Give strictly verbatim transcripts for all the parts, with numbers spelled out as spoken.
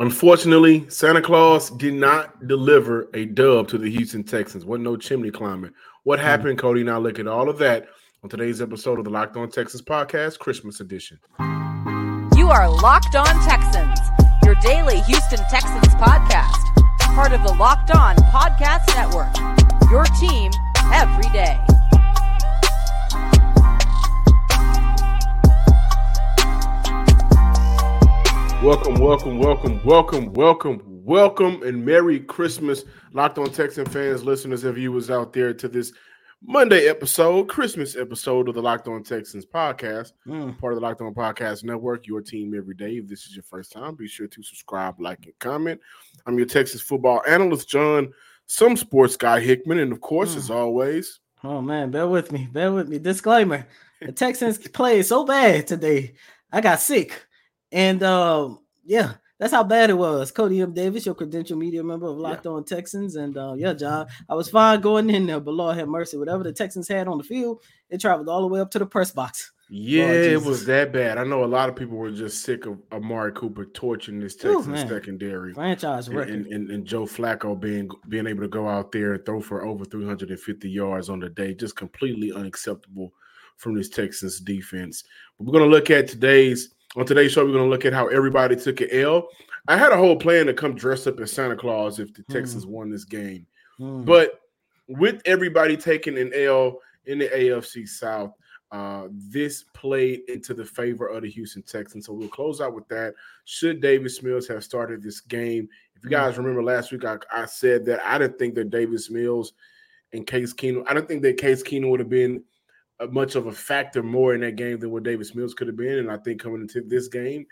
Unfortunately, Santa Claus did not deliver a dub to the Houston Texans. Wasn't no chimney climbing. What happened, mm-hmm. Cody? Now look at all of that on today's episode of the Locked On Texans podcast, Christmas edition. You are Locked On Texans, your daily Houston Texans podcast, part of the Locked On Podcast Network, your team every day. Welcome, welcome, welcome, welcome, welcome, welcome, and Merry Christmas, Locked On Texan fans, listeners, and viewers out there to this Monday episode, Christmas episode of the Locked On Texans podcast, mm. part of the Locked On Podcast Network, your team every day. If this is your first time, be sure to subscribe, like, and comment. I'm your Texas football analyst, John, some sports guy, Hickman, and of course, mm. as always. Oh, man, bear with me, bear with me. Disclaimer, the Texans played so bad today, I got sick. And um, yeah, that's how bad it was. Cody M. Davis, your credential media member of Locked yeah. On Texans. And uh, yeah, John, I was fine going in there, but Lord have mercy. Whatever the Texans had on the field, it traveled all the way up to the press box. Yeah, Lord, it was that bad. I know a lot of people were just sick of Amari Cooper torching this Texans Ooh, secondary. Franchise record. And, and, and Joe Flacco being being able to go out there and throw for over three hundred fifty yards on the day. Just completely unacceptable from this Texans defense. But we're going to look at today's On today's show, we're going to look at how everybody took an L. I had a whole plan to come dress up as Santa Claus if the mm. Texans won this game. Mm. But with everybody taking an L in the A F C South, uh, this played into the favor of the Houston Texans. So we'll close out with that. Should Davis Mills have started this game? If you guys remember last week, I, I said that I didn't think that Davis Mills and Case Keenum, I didn't think that Case Keenum would have been much of a factor more in that game than what Davis Mills could have been. And I think coming into this game,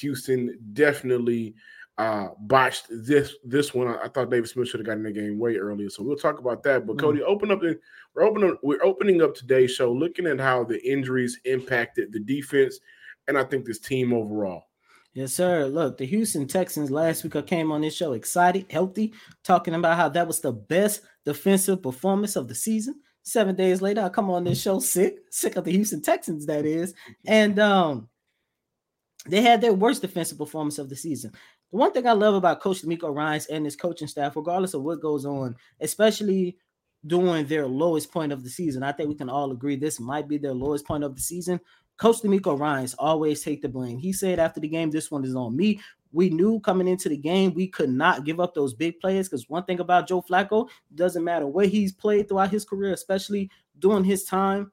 Houston definitely uh, botched this this one. I, I thought Davis Mills should have gotten the game way earlier. So we'll talk about that. But, mm-hmm. Cody, open up the, we're, opening, we're opening up today's show looking at how the injuries impacted the defense and I think this team overall. Yes, sir. Look, the Houston Texans last week I came on this show excited, healthy, talking about how that was the best defensive performance of the season. Seven days later, I come on this show sick, sick of the Houston Texans, that is. And um, they had their worst defensive performance of the season. The one thing I love about Coach DeMeco Ryans and his coaching staff, regardless of what goes on, especially during their lowest point of the season, I think we can all agree this might be their lowest point of the season. Coach DeMeco Ryans always take the blame. He said after the game, this one is on me. We knew coming into the game we could not give up those big plays because one thing about Joe Flacco, doesn't matter what he's played throughout his career, especially during his time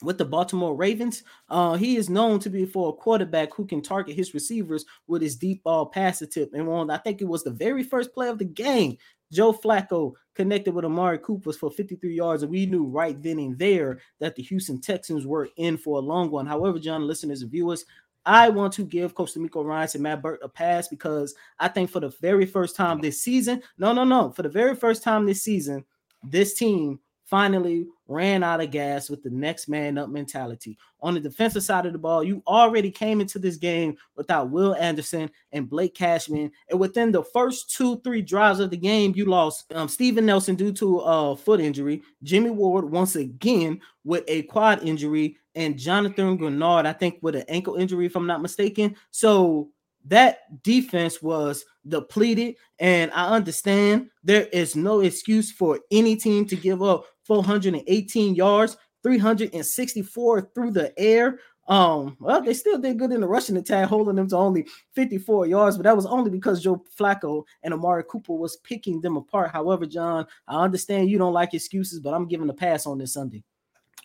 with the Baltimore Ravens, uh, he is known to be for a quarterback who can target his receivers with his deep ball passer tip. And on, I think it was the very first play of the game, Joe Flacco connected with Amari Cooper for fifty-three yards, and we knew right then and there that the Houston Texans were in for a long one. However, John, listeners and viewers, I want to give Coach DeMeco Ryans and Matt Burke a pass because I think for the very first time this season, no, no, no, for the very first time this season, this team finally ran out of gas with the next man up mentality. On the defensive side of the ball, you already came into this game without Will Anderson and Blake Cashman. And within the first two, three drives of the game, you lost um, Steven Nelson due to a uh, foot injury, Jimmy Ward once again with a quad injury, and Jonathan Garrett, I think, with an ankle injury, if I'm not mistaken. So that defense was depleted, and I understand there is no excuse for any team to give up four hundred eighteen yards, three hundred sixty-four through the air. Um, well, they still did good in the rushing attack, holding them to only fifty-four yards, but that was only because Joe Flacco and Amari Cooper was picking them apart. However, John, I understand you don't like excuses, but I'm giving a pass on this Sunday.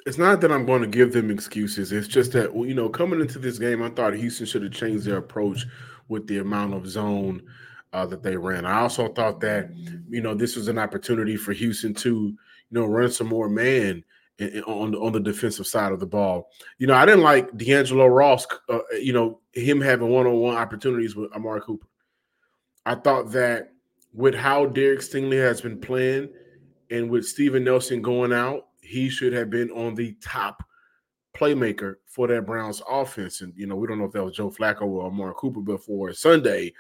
It's not that I'm going to give them excuses. It's just that, you know, coming into this game, I thought Houston should have changed their approach with the amount of zone uh, that they ran. I also thought that, you know, this was an opportunity for Houston to, you know, run some more man in, in, on, on the defensive side of the ball. You know, I didn't like D'Angelo Ross, uh, you know, him having one-on-one opportunities with Amari Cooper. I thought that with how Derek Stingley has been playing and with Steven Nelson going out, he should have been on the top playmaker for that Browns offense. And, you know, we don't know if that was Joe Flacco or Amari Cooper, but for Sunday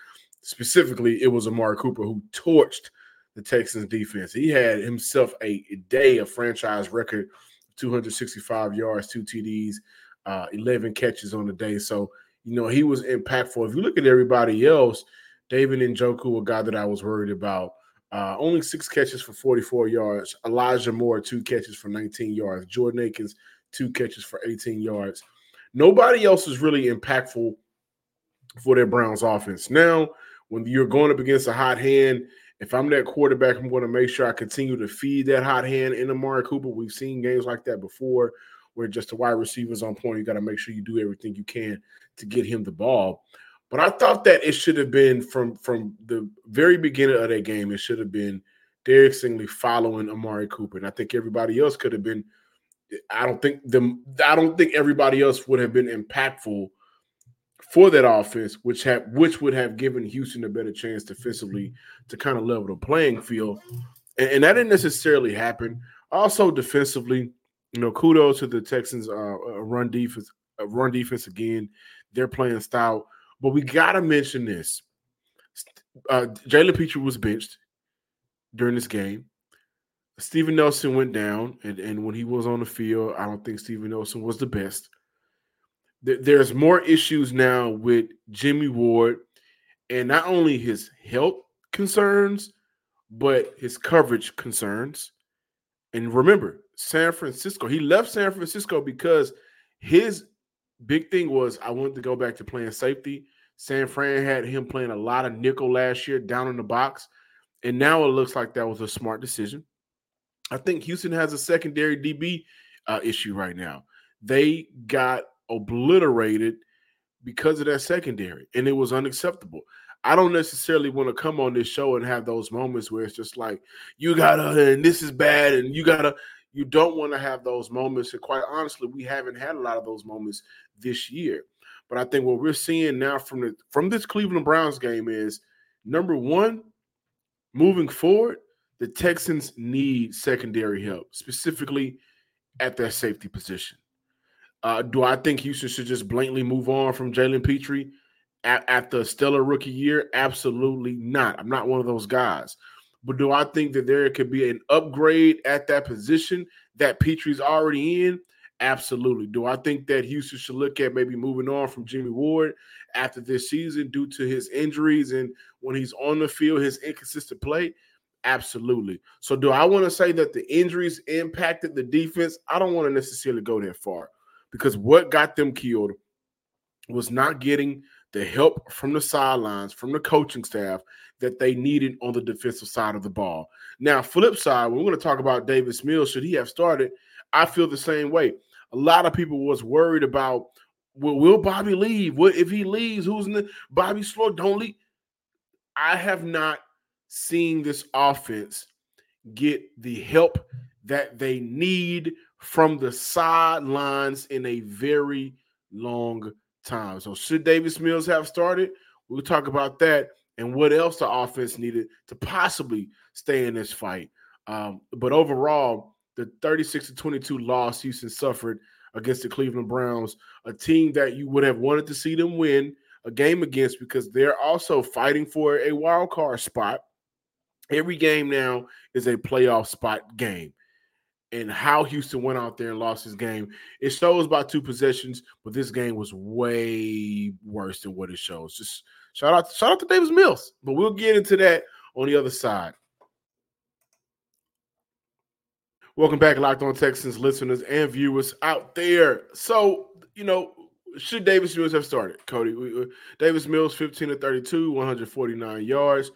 specifically, it was Amari Cooper who torched the Texans defense. He had himself a day of franchise record, two hundred sixty-five yards, two T Ds, uh, eleven catches on the day. So, you know, he was impactful. If you look at everybody else, David Njoku, a guy that I was worried about, uh, only six catches for forty-four yards. Elijah Moore, two catches for nineteen yards. Jordan Akins, two catches for eighteen yards. Nobody else is really impactful for their Browns offense. Now, when you're going up against a hot hand, if I'm that quarterback, I'm going to make sure I continue to feed that hot hand in Amari Cooper. We've seen games like that before where just the wide receiver's on point. You got to make sure you do everything you can to get him the ball. But I thought that it should have been from, from the very beginning of that game, it should have been Derek Stingley following Amari Cooper. And I think everybody else could have been – I don't think the I don't think everybody else would have been impactful for that offense, which have, which would have given Houston a better chance defensively to kind of level the playing field. And, and that didn't necessarily happen. Also defensively, you know, kudos to the Texans' uh, run defense, run defense again. They're playing stout. But we got to mention this. Uh, Jalen Pitre was benched during this game. Steven Nelson went down, and, and when he was on the field, I don't think Steven Nelson was the best. Th- there's more issues now with Jimmy Ward and not only his health concerns, but his coverage concerns. And remember, San Francisco, he left San Francisco because his – big thing was I wanted to go back to playing safety. San Fran had him playing a lot of nickel last year down in the box, and now it looks like that was a smart decision. I think Houston has a secondary D B uh, issue right now. They got obliterated because of that secondary, and it was unacceptable. I don't necessarily want to come on this show and have those moments where it's just like, you gotta, and this is bad, and you gotta – you don't want to have those moments, and quite honestly, we haven't had a lot of those moments this year. But I think what we're seeing now from the from this Cleveland Browns game is, number one, moving forward, the Texans need secondary help, specifically at their safety position. Uh, do I think Houston should just blatantly move on from Jalen Pitre after a stellar rookie year? Absolutely not. I'm not one of those guys. But do I think that there could be an upgrade at that position that Petrie's already in? Absolutely. Do I think that Houston should look at maybe moving on from Jimmy Ward after this season due to his injuries and when he's on the field, his inconsistent play? Absolutely. So do I want to say that the injuries impacted the defense? I don't want to necessarily go that far, because what got them killed was not getting – the help from the sidelines, from the coaching staff that they needed on the defensive side of the ball. Now, flip side, we're going to talk about Davis Mills. Should he have started? I feel the same way. A lot of people was worried about, well, will Bobby leave? What if he leaves? Who's in the – Bobby Slowik, don't leave. I have not seen this offense get the help that they need from the sidelines in a very long time. Time. So should Davis Mills have started? We'll talk about that and what else the offense needed to possibly stay in this fight. Um, but overall, the thirty-six to twenty-two loss Houston suffered against the Cleveland Browns, a team that you would have wanted to see them win a game against, because they're also fighting for a wild card spot. Every game now is a playoff spot game. And how Houston went out there and lost this game, it shows by two possessions, but this game was way worse than what it shows. Just shout out, shout out to Davis Mills, but we'll get into that on the other side. Welcome back, Locked On Texans listeners and viewers out there. So, you know, should Davis Mills have started, Cody? Davis Mills, fifteen to thirty-two, one hundred forty-nine yards.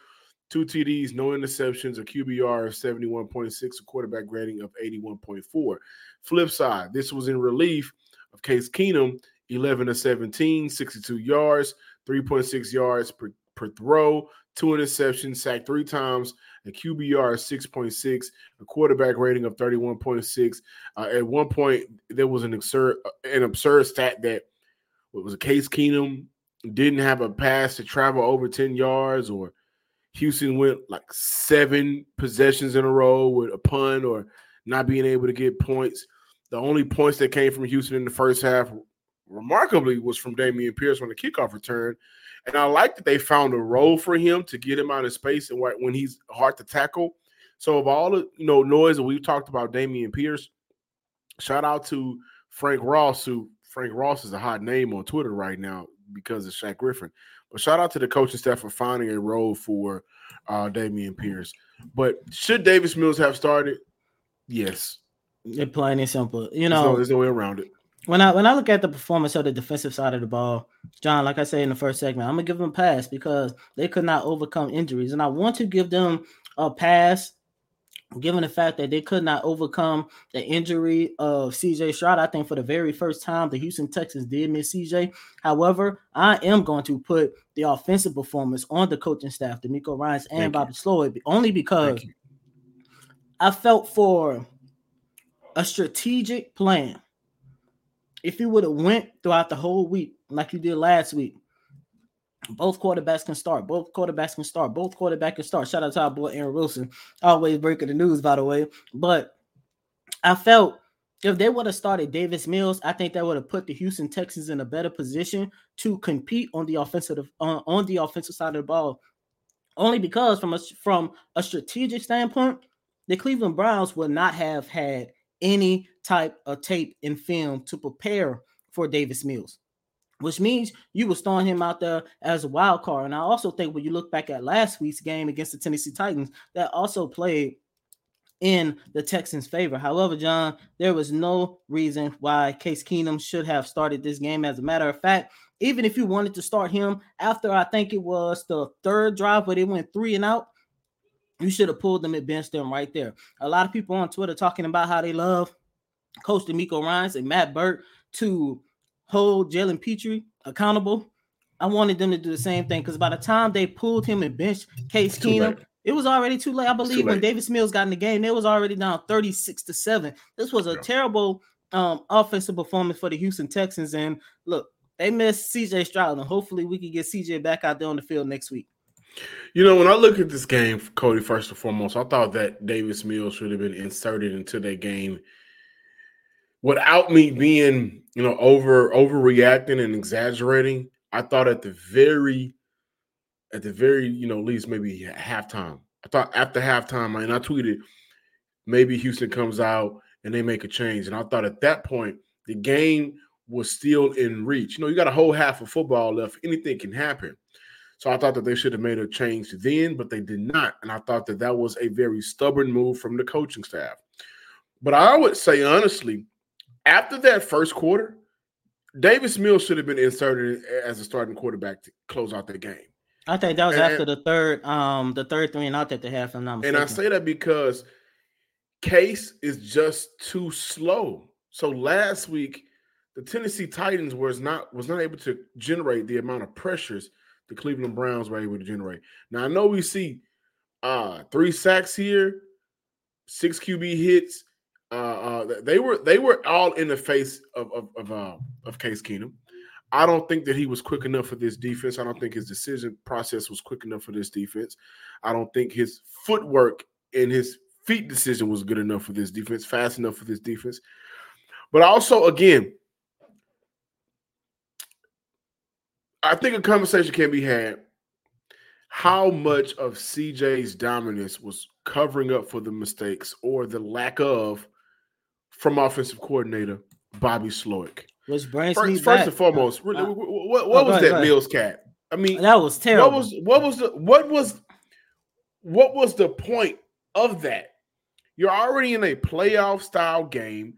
Two T Ds, no interceptions, a Q B R of seventy-one point six, a quarterback rating of eighty-one point four. Flip side, this was in relief of Case Keenum, eleven to seventeen, sixty-two yards, three point six yards per, per throw, two interceptions, sacked three times, a Q B R of six point six, a quarterback rating of thirty-one point six. Uh, at one point, there was an absurd, an absurd stat that what was a Case Keenum didn't have a pass to travel over ten yards, or Houston went like seven possessions in a row with a punt or not being able to get points. The only points that came from Houston in the first half, remarkably, was from Dameon Pierce on the kickoff return. And I like that they found a role for him to get him out of space and when he's hard to tackle. So of all the you know, noise that we've talked about Dameon Pierce, shout out to Frank Ross, who Frank Ross is a hot name on Twitter right now because of Shaq Griffin. But shout out to the coaching staff for finding a role for uh, Dameon Pierce. But should Davis Mills have started? Yes. It's plain and simple. You know, there's no, there's no way around it. When I when I look at the performance of the defensive side of the ball, John, like I said in the first segment, I'm going to give them a pass because they could not overcome injuries. And I want to give them a pass given the fact that they could not overcome the injury of C J. Stroud. I think for the very first time, the Houston Texans did miss C J. However, I am going to put the offensive performance on the coaching staff, DeMeco Ryans and Thank Bobby Slowik, only because I felt for a strategic plan. If you would have went throughout the whole week like you did last week, both quarterbacks can start. Both quarterbacks can start. Both quarterbacks can start. Shout out to our boy Aaron Wilson. Always breaking the news, by the way. But I felt if they would have started Davis Mills, I think that would have put the Houston Texans in a better position to compete on the offensive uh, on the offensive side of the ball. Only because from a, from a strategic standpoint, the Cleveland Browns would not have had any type of tape and film to prepare for Davis Mills, which means you were throwing him out there as a wild card. And I also think when you look back at last week's game against the Tennessee Titans, that also played in the Texans' favor. However, John, there was no reason why Case Keenum should have started this game. As a matter of fact, even if you wanted to start him after, I think it was the third drive where they went three and out, you should have pulled them and benched them right there. A lot of people on Twitter talking about how they love Coach DeMeco Ryans and Matt Burke to hold Jalen Pitre accountable. I wanted them to do the same thing because by the time they pulled him and benched Case Keenum, it was already too late. I believe when Davis Mills got in the game, they was already down thirty-six to seven. This was a yeah. terrible um, offensive performance for the Houston Texans. And look, they missed C J. Stroud, and hopefully we can get C J back out there on the field next week. You know, when I look at this game, Cody, first and foremost, I thought that Davis Mills should have been inserted into that game without me being, you know, over overreacting and exaggerating. I thought at the very, at the very, you know, least maybe halftime. I thought after halftime, and I tweeted, maybe Houston comes out and they make a change. And I thought at that point, the game was still in reach. You know, you got a whole half of football left. Anything can happen. So I thought that they should have made a change then, but they did not. And I thought that that was a very stubborn move from the coaching staff. But I would say, honestly, after that first quarter, Davis Mills should have been inserted as a starting quarterback to close out the game. I think that was and, after the third um, the third three and out that they had. From and I say that because Case is just too slow. So last week, the Tennessee Titans was not was not able to generate the amount of pressures the Cleveland Browns were able to generate. Now, I know we see uh, three sacks here, six Q B hits. Uh, uh, they were they were all in the face of of of, uh, of Case Keenum. I don't think that he was quick enough for this defense. I don't think his decision process was quick enough for this defense. I don't think his footwork and his feet decision was good enough for this defense, fast enough for this defense. But also, again, I think a conversation can be had how much of C J's dominance was covering up for the mistakes or the lack of from offensive coordinator Bobby Slowik. Which brings first, me first back. and foremost, uh, what, what, what oh, was that Mills cat? I mean, that was terrible. What was what was the what was what was the point of that? You're already in a playoff style game.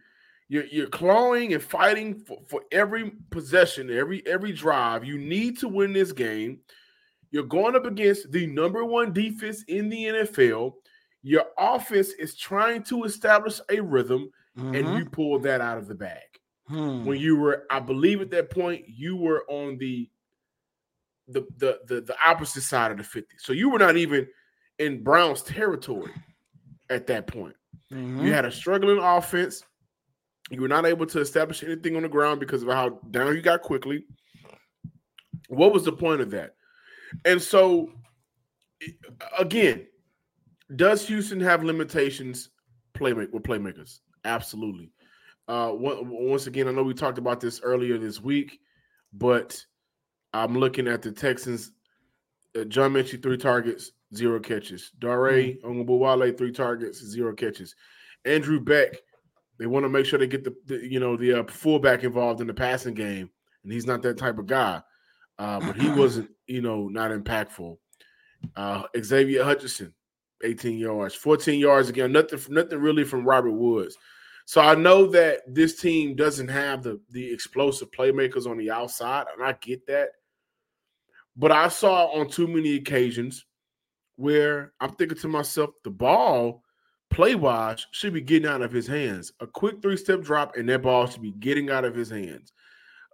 You're, you're clawing and fighting for, for every possession, every every drive. You need to win this game. You're going up against the number one defense in the N F L. Your offense is trying to establish a rhythm, mm-hmm. and you pull that out of the bag. Hmm. When you were, I believe at that point, you were on the the, the, the, the opposite side of the fifty. So you were not even in Browns territory at that point. Mm-hmm. You had a struggling offense. You were not able to establish anything on the ground because of how down you got quickly. What was the point of that? And so, again, does Houston have limitations playmaker with playmakers? Absolutely. Uh, once again, I know we talked about this earlier this week, but I'm looking at the Texans. Uh, John Mechie, three targets, zero catches. Dare Onwubuwale, three targets, zero catches. Andrew Beck. They want to make sure they get the, the you know, the uh, fullback involved in the passing game, and he's not that type of guy. uh, but he wasn't, you know, not impactful. Uh, Xavier Hutchinson, eighteen yards, fourteen yards again. Nothing, nothing really from Robert Woods. So I know that this team doesn't have the the explosive playmakers on the outside, and I get that. But I saw on too many occasions where I'm thinking to myself, the ball, play-wise, should be getting out of his hands. A quick three-step drop, and that ball should be getting out of his hands.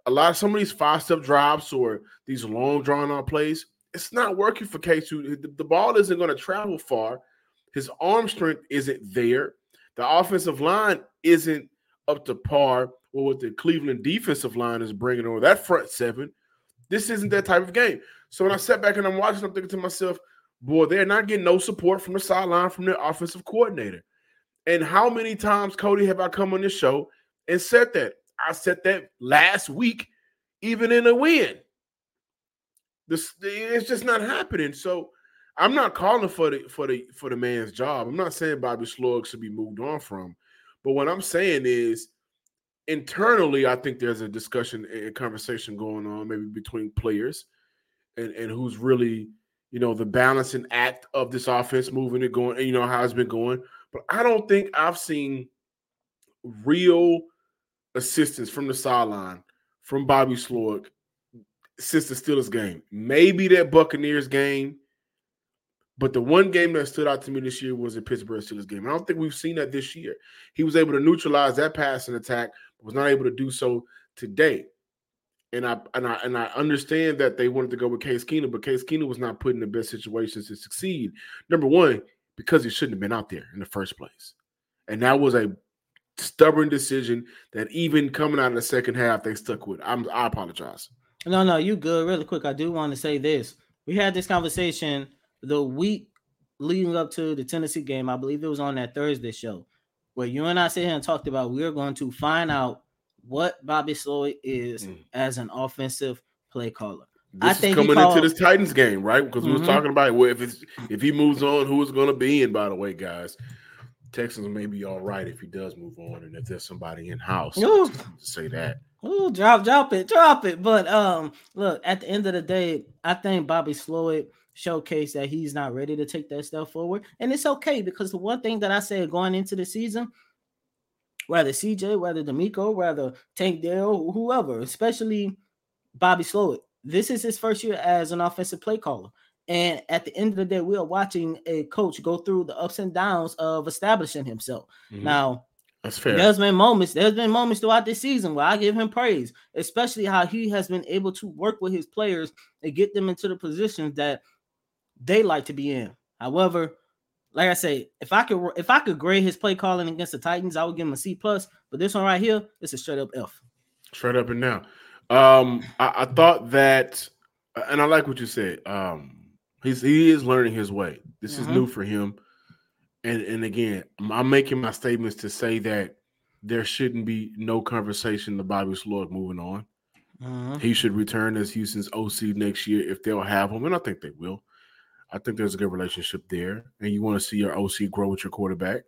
A lot of some of these five-step drives or these long, drawn-out plays, it's not working for K two. The, the ball isn't going to travel far. His arm strength isn't there. The offensive line isn't up to par with what the Cleveland defensive line is bringing over that front seven. This isn't that type of game. So when I sat back and I'm watching, I'm thinking to myself, boy, they're not getting no support from the sideline from their offensive coordinator. And how many times, Cody, have I come on this show and said that? I said that last week, even in a win. This, it's just not happening. So I'm not calling for the for the for the man's job. I'm not saying Bobby Slowik should be moved on from, but what I'm saying is internally, I think there's a discussion and conversation going on, maybe between players and, and who's really, you know, the balancing act of this offense moving it going, and you know how it's been going. But I don't think I've seen real assistance from the sideline from Bobby Slowik since the Steelers game. Maybe that Buccaneers game. But the one game that stood out to me this year was the Pittsburgh Steelers game. I don't think we've seen that this year. He was able to neutralize that passing attack, but was not able to do so today. And I and I and I understand that they wanted to go with Case Keenum, but Case Keenum was not put in the best situations to succeed. Number one, because he shouldn't have been out there in the first place. And that was a stubborn decision that even coming out of the second half, they stuck with. I'm I apologize. No, no, you good. Really quick, I do want to say this. We had this conversation the week leading up to the Tennessee game. I believe it was on that Thursday show where you and I sit here and talked about we are going to find out what Bobby Slowik is mm. as an offensive play caller. This I think is coming called, into this Titans game, right? Because we mm-hmm. were talking about well, if it's if he moves on, who is going to be in? By the way, guys, Texans may be all right if he does move on, and if there's somebody in house, to say that. Ooh, drop, drop it, drop it. But um, look, at the end of the day, I think Bobby Slowik showcased that he's not ready to take that step forward, and it's okay because the one thing that I said going into the season, whether C J, whether DeMeco, whether Tank Dell, whoever, especially Bobby Slowik, this is his first year as an offensive play caller. And at the end of the day, we are watching a coach go through the ups and downs of establishing himself. Mm-hmm. Now, that's fair. There's been moments, there's been moments throughout this season where I give him praise, especially how he has been able to work with his players and get them into the positions that they like to be in. However, like I say, if I could if I could grade his play calling against the Titans, I would give him a C plus. But this one right here, it's a straight up F. Straight up and down. Um, I, I thought that, and I like what you said. Um, he's he is learning his way. This mm-hmm. is new for him. And and again, I'm making my statements to say that there shouldn't be no conversation to Bobby Slowik moving on. Mm-hmm. He should return as Houston's O C next year if they'll have him, and I think they will. I think there's a good relationship there, and you want to see your O C grow with your quarterback.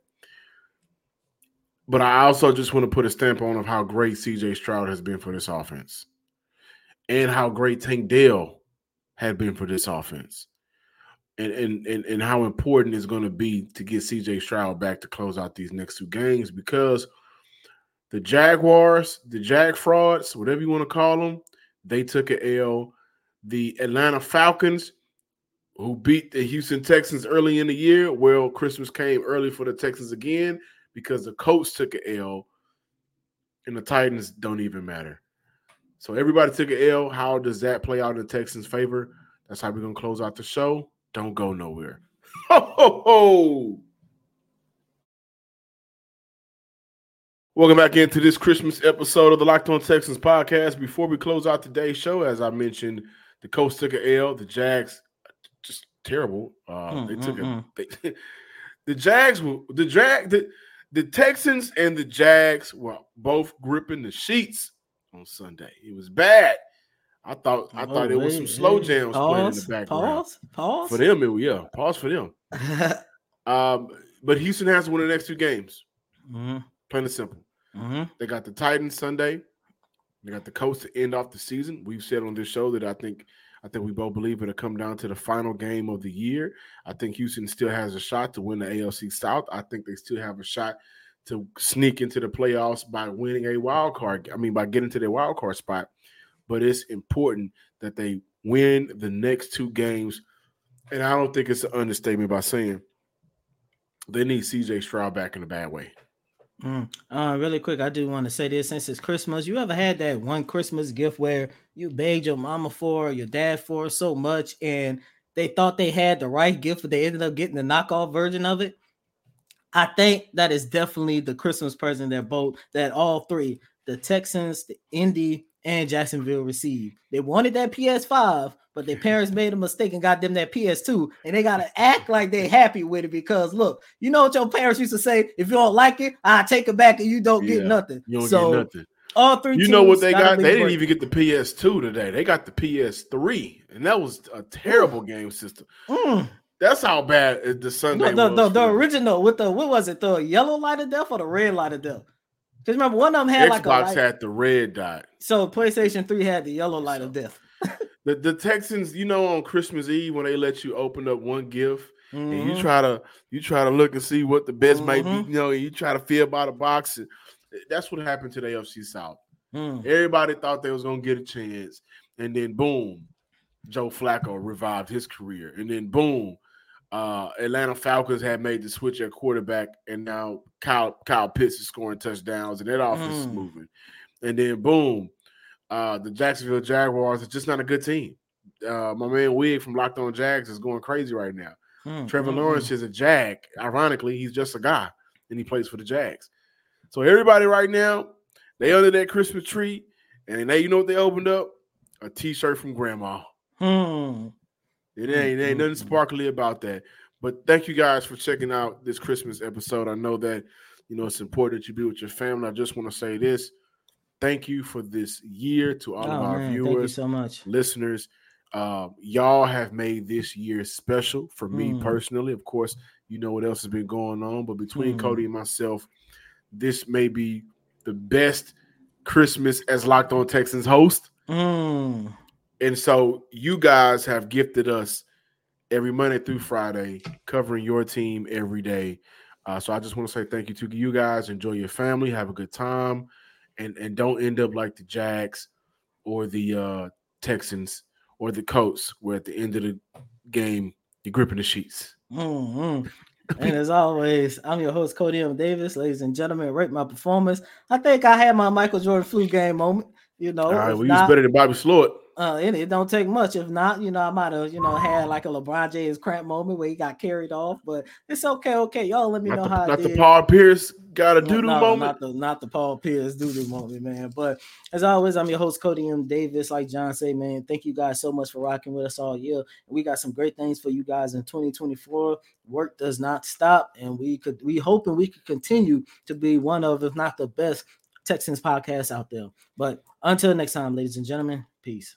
But I also just want to put a stamp on of how great C J. Stroud has been for this offense and how great Tank Dell had been for this offense and, and, and, and how important it's going to be to get C J. Stroud back to close out these next two games because the Jaguars, the Jag Frauds, whatever you want to call them, they took an L. The Atlanta Falcons, who beat the Houston Texans early in the year. Well, Christmas came early for the Texans again because the Colts took an L and the Titans don't even matter. So everybody took an L. How does that play out in the Texans' favor? That's how we're going to close out the show. Don't go nowhere. Ho, ho, ho. Welcome back into this Christmas episode of the Locked On Texans podcast. Before we close out today's show, as I mentioned, the Colts took an L, the Jags just terrible. Uh, mm, they took mm, it. They, the Jags were the drag. The, the Texans and the Jags were both gripping the sheets on Sunday. It was bad. I thought. I oh, thought it was some slow jams pause, playing in the background. Pause. Pause for them. It was, yeah. Pause for them. um, but Houston has to win the next two games. Mm-hmm. Plain and simple. Mm-hmm. They got the Titans Sunday. They got the Colts to end off the season. We've said on this show that I think I think we both believe it'll come down to the final game of the year. I think Houston still has a shot to win the A L C South. I think they still have a shot to sneak into the playoffs by winning a wild card. I mean, by getting to their wild card spot. But it's important that they win the next two games. And I don't think it's an understatement by saying they need C J. Stroud back in a bad way. Mm. Uh, really quick, I do want to say this. Since it's Christmas, you ever had that one Christmas gift where you begged your mama for, or your dad for so much, and they thought they had the right gift, but they ended up getting the knockoff version of it? I think that is definitely the Christmas present that both, that all three, the Texans, the Indy, and Jacksonville received. They wanted that P S five, but their parents made a mistake and got them that P S two, and they got to act like they happy with it because, look, you know what your parents used to say? If you don't like it, I'll take it back and you don't yeah, get nothing. You don't so, get nothing. All three You know what they got? They didn't even get the P S two today. They got the P S three, and that was a terrible mm. game system. Mm. That's how bad the Sunday no, the, was. The, the original with the, what was it, the yellow light of death or the red light of death? Because remember, one of them had Xbox like a light. Xbox had the red dot. So PlayStation three had the yellow light so, of death. the the Texans, you know, on Christmas Eve when they let you open up one gift mm-hmm. and you try to you try to look and see what the best mm-hmm. might be, you know, and you try to feel by the box. And that's what happened to the A F C South. Mm. Everybody thought they was gonna get a chance, and then boom, Joe Flacco revived his career, and then boom. Uh, Atlanta Falcons had made the switch at quarterback, and now Kyle, Kyle Pitts is scoring touchdowns, and that offense mm. is moving. And then, boom, uh, the Jacksonville Jaguars are just not a good team. Uh, my man Wig from Locked On Jags is going crazy right now. Mm. Trevor mm-hmm. Lawrence is a Jag. Ironically, he's just a guy, and he plays for the Jags. So everybody right now, they under that Christmas tree, and they, you know what they opened up? A T-shirt from Grandma. Mm. It ain't, it ain't nothing sparkly about that. But thank you guys for checking out this Christmas episode. I know that, you know, it's important that you be with your family. I just want to say this. Thank you for this year to all oh, of our man, viewers, thank you so much. Listeners. Uh, y'all have made this year special for me mm. personally. Of course, you know what else has been going on. But between mm. Cody and myself, this may be the best Christmas as Locked On Texans host. Mm. And so you guys have gifted us every Monday through Friday, covering your team every day. Uh, so I just want to say thank you to you guys. Enjoy your family. Have a good time. And and don't end up like the Jags or the uh, Texans or the Colts, where at the end of the game, you're gripping the sheets. Mm-hmm. And as always, I'm your host, Cody M. Davis. Ladies and gentlemen, rate my performance. I think I had my Michael Jordan flu game moment. You know, all right, well, you was better than Bobby Slowik. Uh, it, it don't take much. If not, you know, I might have, you know, had like a LeBron James cramp moment where he got carried off, but it's okay, okay. Y'all let me not know the, how not it the Paul Pierce got a doo-doo no, no, moment. Not the, not the Paul Pierce doo-doo moment, man. But as always, I'm your host, Cody M. Davis. Like John say, man, thank you guys so much for rocking with us all year. We got some great things for you guys in twenty twenty-four. Work does not stop, and we could we hope and we could continue to be one of, if not the best, Texans podcasts out there. But until next time, ladies and gentlemen, peace.